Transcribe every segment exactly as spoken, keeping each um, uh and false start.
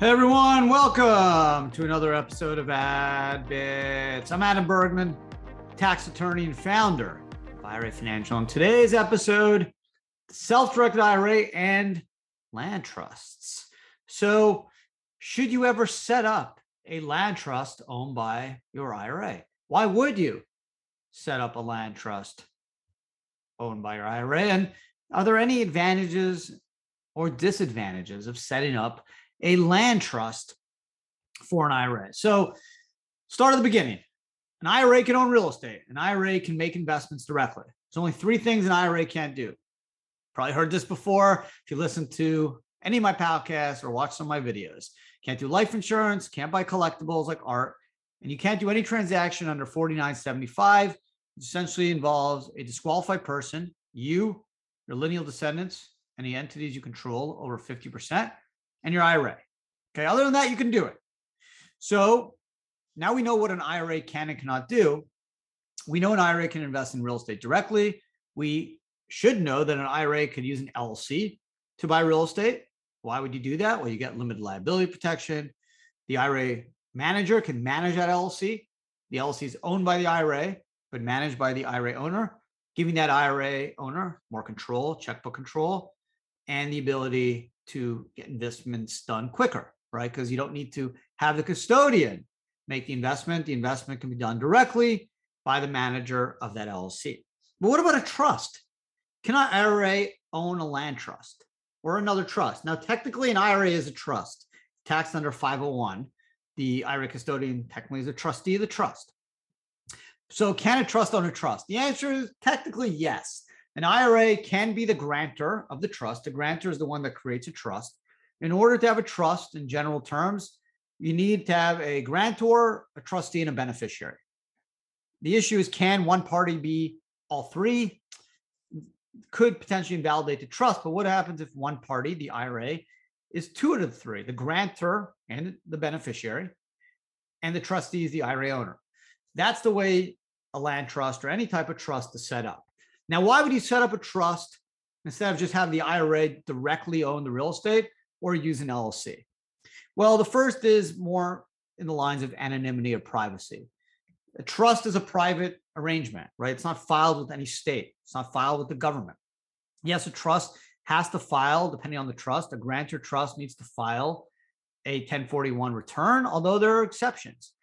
Hey everyone, welcome to another episode of Ad Bits. I'm Adam Bergman, tax attorney and founder of I R A Financial. In today's episode, self-directed I R A and land trusts. So should you ever set up a land trust owned by your I R A? Why would you set up a land trust owned by your I R A? And are there any advantages or disadvantages of setting up a land trust for an I R A? So start at the beginning. An I R A can own real estate. An I R A can make investments directly. There's only three things an I R A can't do. Probably heard this before if you listen to any of my podcasts or watch some of my videos. Can't do life insurance, can't buy collectibles like art, and you can't do any transaction under forty-nine seventy-five, which essentially involves a disqualified person, you, your lineal descendants, any entities you control over fifty percent, and your I R A. Okay, other than that, you can do it. So now we know what an I R A can and cannot do. We know an I R A can invest in real estate directly. We should know that an I R A could use an L L C to buy real estate. Why would you do that? Well, you get limited liability protection. The I R A manager can manage that L L C. The L L C is owned by the I R A, but managed by the I R A owner, giving that I R A owner more control, checkbook control, and the ability to get investments done quicker, right? Because you don't need to have the custodian make the investment. The investment can be done directly by the manager of that L L C. But what about a trust? Can an I R A own a land trust or another trust? Now, technically, an I R A is a trust, taxed under five oh one. The I R A custodian technically is a trustee of the trust. So can a trust own a trust? The answer is technically yes. An I R A can be the grantor of the trust. The grantor is the one that creates a trust. In order to have a trust in general terms, you need to have a grantor, a trustee, and a beneficiary. The issue is, can one party be all three? Could potentially invalidate the trust, but what happens if one party, the I R A, is two out of the three, the grantor and the beneficiary, and the trustee is the I R A owner? That's the way a land trust or any type of trust is set up. Now, why would you set up a trust instead of just having the I R A directly own the real estate or use an L L C? Well, the first is more in the lines of anonymity or privacy. A trust is a private arrangement, right? It's not filed with any state. It's not filed with the government. Yes, a trust has to file, depending on the trust. A grantor trust needs to file a ten forty-one return, although there are exceptions.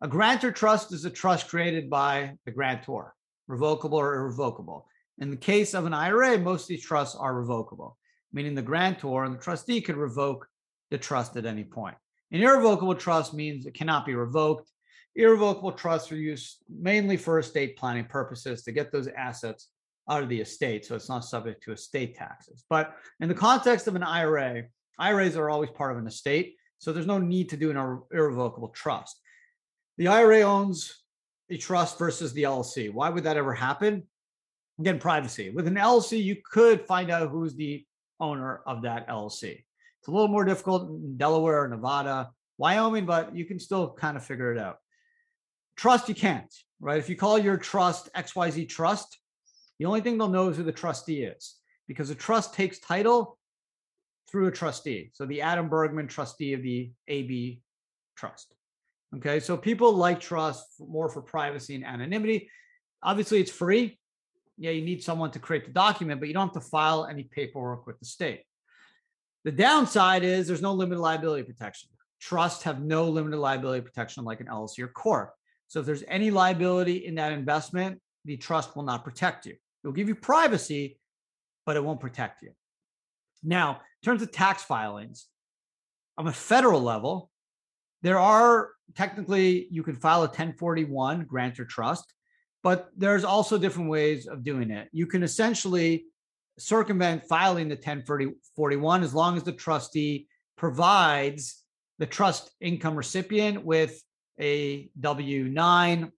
A grantor trust is a trust created by the grantor, revocable or irrevocable. In the case of an I R A, most of these trusts are revocable, meaning the grantor and the trustee could revoke the trust at any point. An irrevocable trust means it cannot be revoked. Irrevocable trusts are used mainly for estate planning purposes to get those assets out of the estate, so it's not subject to estate taxes. But in the context of an I R A, I R As are always part of an estate, so there's no need to do an irrevocable trust. The I R A owns the trust versus the L L C. Why would that ever happen? Again, privacy. With an L L C, you could find out who's the owner of that L L C. It's a little more difficult in Delaware, Nevada, Wyoming, but you can still kind of figure it out. Trust, you can't, right? If you call your trust X Y Z Trust, the only thing they'll know is who the trustee is, because a trust takes title through a trustee. So the Adam Bergman trustee of the A B Trust. Okay, so people like trust more for privacy and anonymity. Obviously, it's free. Yeah, you need someone to create the document, but you don't have to file any paperwork with the state. The downside is there's no limited liability protection. Trusts have no limited liability protection like an L L C or corp. So if there's any liability in that investment, the trust will not protect you. It'll give you privacy, but it won't protect you. Now, in terms of tax filings, on a federal level, there are technically, you can file a ten forty-one grantor trust, but there's also different ways of doing it. You can essentially circumvent filing the ten forty-one as long as the trustee provides the trust income recipient with a W nine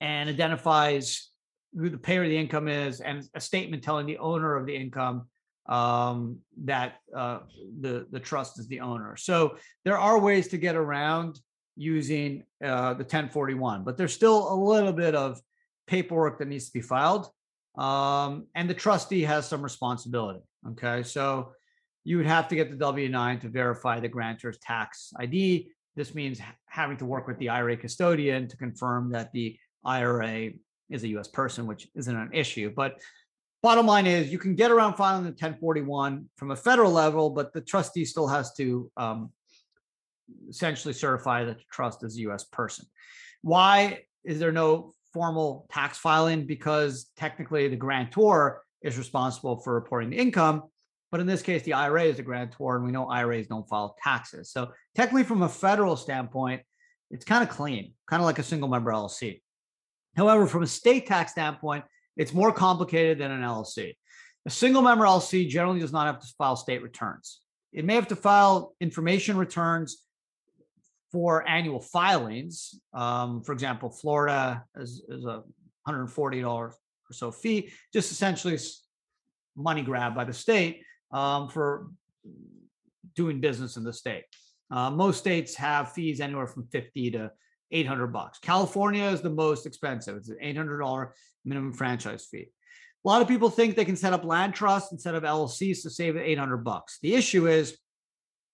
and identifies who the payer of the income is and a statement telling the owner of the income um that uh the the trust is the owner. So there are ways to get around using uh the ten forty-one, but there's still a little bit of paperwork that needs to be filed, um and the trustee has some responsibility. Okay, so you would have to get the W nine to verify the grantor's tax I D. This means having to work with the I R A custodian to confirm that the I R A is a U S person, which isn't an issue. But bottom line is you can get around filing the ten forty-one from a federal level, but the trustee still has to um, essentially certify that the trust is a U S person. Why is there no formal tax filing? Because technically the grantor is responsible for reporting the income, but in this case, the I R A is the grantor, and we know I R As don't file taxes. So technically from a federal standpoint, it's kind of clean, kind of like a single member L L C. However, from a state tax standpoint, it's more complicated than an L L C. A single member L L C generally does not have to file state returns. It may have to file information returns for annual filings. Um, for example, Florida is, is a one hundred forty dollars or so fee, just essentially money grab by the state um, for doing business in the state. Uh, most states have fees anywhere from fifty to eight hundred bucks. California is the most expensive. It's an eight hundred dollars minimum franchise fee. A lot of people think they can set up land trusts instead of L L Cs to save eight hundred bucks. The issue is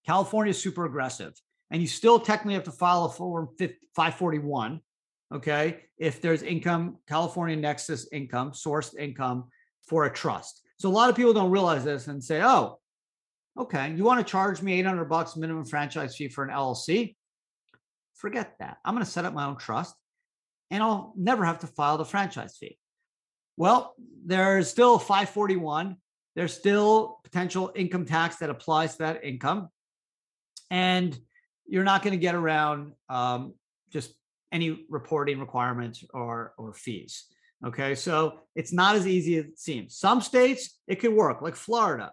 California is super aggressive, and you still technically have to file a form five forty-one, okay, if there's income, California nexus income, sourced income for a trust. So a lot of people don't realize this and say, oh, okay, you want to charge me eight hundred bucks minimum franchise fee for an L L C? Forget that. I'm going to set up my own trust and I'll never have to file the franchise fee. Well, there's still five forty-one. There's still potential income tax that applies to that income. And you're not going to get around um, just any reporting requirements or, or fees. Okay, so it's not as easy as it seems. Some states, it could work, like Florida.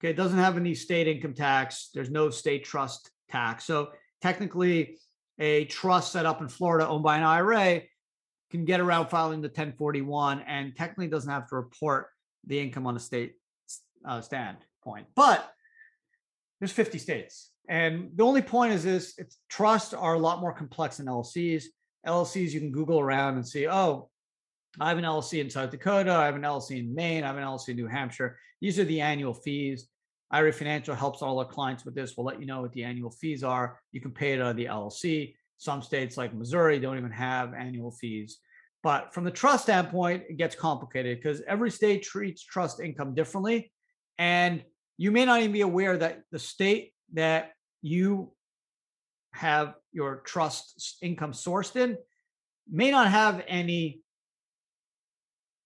Okay, it doesn't have any state income tax. There's no state trust tax. So technically, a trust set up in Florida owned by an I R A can get around filing the ten forty-one and technically doesn't have to report the income on a state uh, standpoint. But there's fifty states. And the only point is this, it's, trusts are a lot more complex than L L Cs. L L Cs, you can Google around and see, oh, I have an L L C in South Dakota, I have an L L C in Maine, I have an L L C in New Hampshire. These are the annual fees. I R A Financial helps all our clients with this. We'll let you know what the annual fees are. You can pay it out of the L L C. Some states like Missouri don't even have annual fees. But from the trust standpoint, it gets complicated because every state treats trust income differently. And you may not even be aware that the state that you have your trust income sourced in may not have any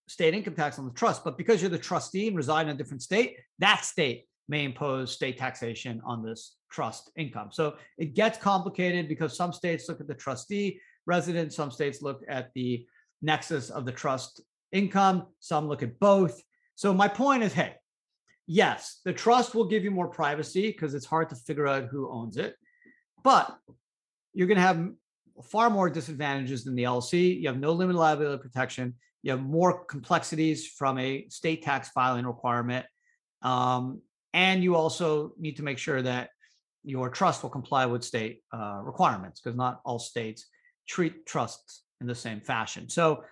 state income tax on the trust, but because you're the trustee and reside in a different state, that state may impose state taxation on this trust income. So it gets complicated because some states look at the trustee residence, some states look at the nexus of the trust income, some look at both. So my point is, hey, yes, the trust will give you more privacy because it's hard to figure out who owns it, but you're going to have far more disadvantages than the L L C. You have no limited liability protection. You have more complexities from a state tax filing requirement. Um, and you also need to make sure that your trust will comply with state uh, requirements because not all states treat trusts in the same fashion. So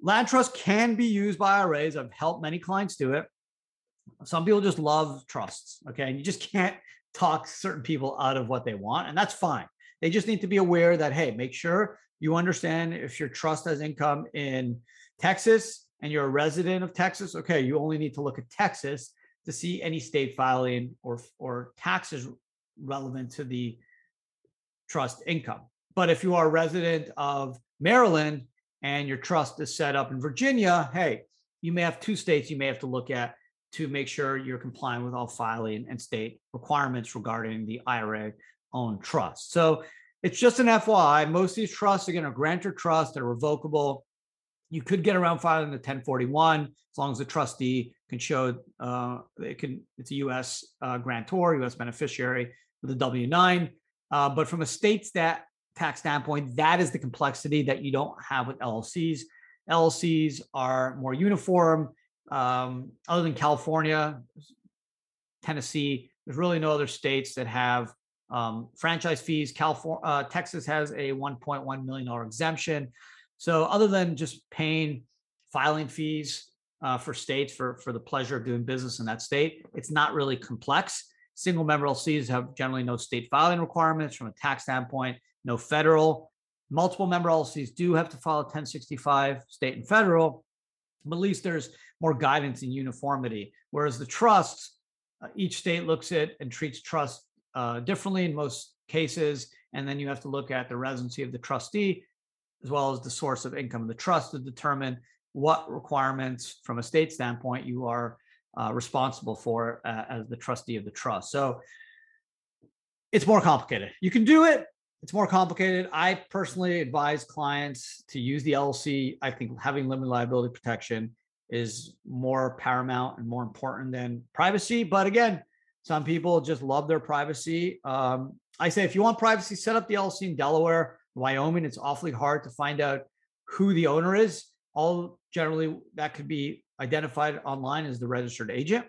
land trust can be used by I R As. I've helped many clients do it. Some people just love trusts, okay? And you just can't talk certain people out of what they want, and that's fine. They just need to be aware that, hey, make sure you understand if your trust has income in Texas and you're a resident of Texas, okay, you only need to look at Texas to see any state filing or, or taxes relevant to the trust income. But if you are a resident of Maryland and your trust is set up in Virginia, hey, you may have two states you may have to look at to make sure you're complying with all filing and state requirements regarding the I R A-owned trust. So it's just an F Y I. Most of these trusts are going to grant or trust. They're revocable. You could get around filing the ten forty-one as long as the trustee can show uh, it can. It's a U S uh, grantor, U S beneficiary with a W nine. Uh, but from a state stat, tax standpoint, that is the complexity that you don't have with L L Cs. L L Cs are more uniform. Um, other than California, Tennessee, there's really no other states that have Um, franchise fees. California, uh, Texas has a one point one million dollars exemption. So other than just paying filing fees uh, for states for, for the pleasure of doing business in that state. It's not really complex. Single member L Cs have generally no state filing requirements from a tax standpoint, no federal. Multiple member L Cs do have to file a ten sixty-five state and federal, but at least there's more guidance and uniformity. Whereas the trusts, uh, each state looks at and treats trusts uh, differently in most cases. And then you have to look at the residency of the trustee, as well as the source of income of the trust to determine what requirements from a state standpoint you are uh, responsible for uh, as the trustee of the trust. So it's more complicated. You can do it. It's more complicated. I personally advise clients to use the L L C. I think having limited liability protection is more paramount and more important than privacy. But again, some people just love their privacy. Um, I say, if you want privacy, set up the L L C in Delaware, Wyoming. It's awfully hard to find out who the owner is. All generally that could be identified online as the registered agent.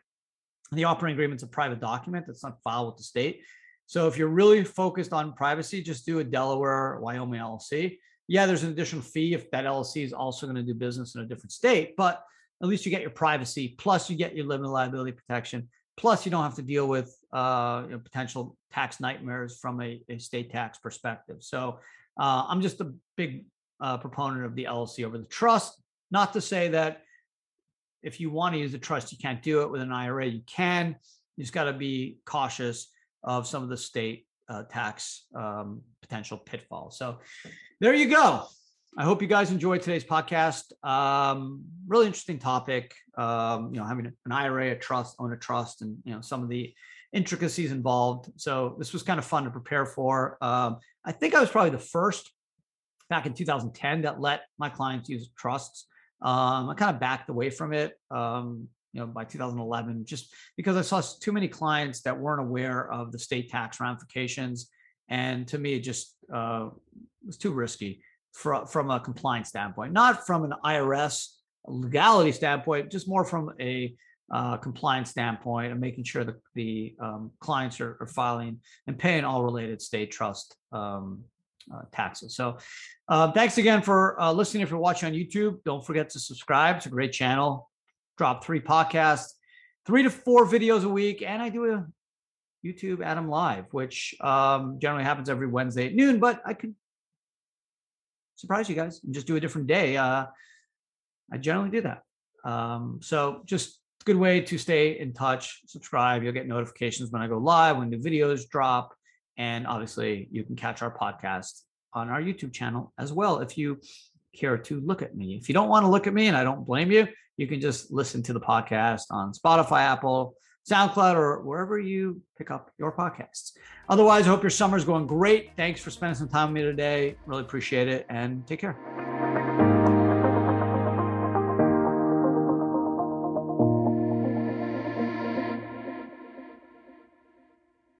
And the operating agreement's a private document that's not filed with the state. So if you're really focused on privacy, just do a Delaware, Wyoming L L C. Yeah, there's an additional fee if that L L C is also going to do business in a different state, but at least you get your privacy, plus you get your limited liability protection, plus you don't have to deal with uh, you know, potential tax nightmares from a, a state tax perspective. So uh, I'm just a big uh, proponent of the L L C over the trust. Not to say that if you want to use the trust, you can't do it. With an I R A, you can. You just got to be cautious of some of the state uh, tax um, potential pitfalls. So there you go. I hope you guys enjoyed today's podcast. Um, really interesting topic. Um, you know, having an I R A, a trust, own a trust, and you know some of the intricacies involved. So this was kind of fun to prepare for. Um, I think I was probably the first back in two thousand ten that let my clients use trusts. Um, I kind of backed away from it. Um, you know, by two thousand eleven, just because I saw too many clients that weren't aware of the state tax ramifications. And to me, it just uh, was too risky for, from a compliance standpoint, not from an I R S legality standpoint, just more from a uh, compliance standpoint and making sure that the um, clients are, are filing and paying all related state trust um, uh, taxes. So uh, thanks again for uh, listening. If you're watching on YouTube, don't forget to subscribe. It's a great channel. Drop three podcasts, three to four videos a week. And I do a YouTube Adam Live, which um, generally happens every Wednesday at noon, but I could surprise you guys and just do a different day. Uh, I generally do that. Um, so just a good way to stay in touch, subscribe. You'll get notifications when I go live, when new videos drop. And obviously you can catch our podcast on our YouTube channel as well if you care to look at me. If you don't want to look at me, and I don't blame you, you can just listen to the podcast on Spotify, Apple, SoundCloud, or wherever you pick up your podcasts. Otherwise, I hope your summer is going great. Thanks for spending some time with me today. Really appreciate it, and take care.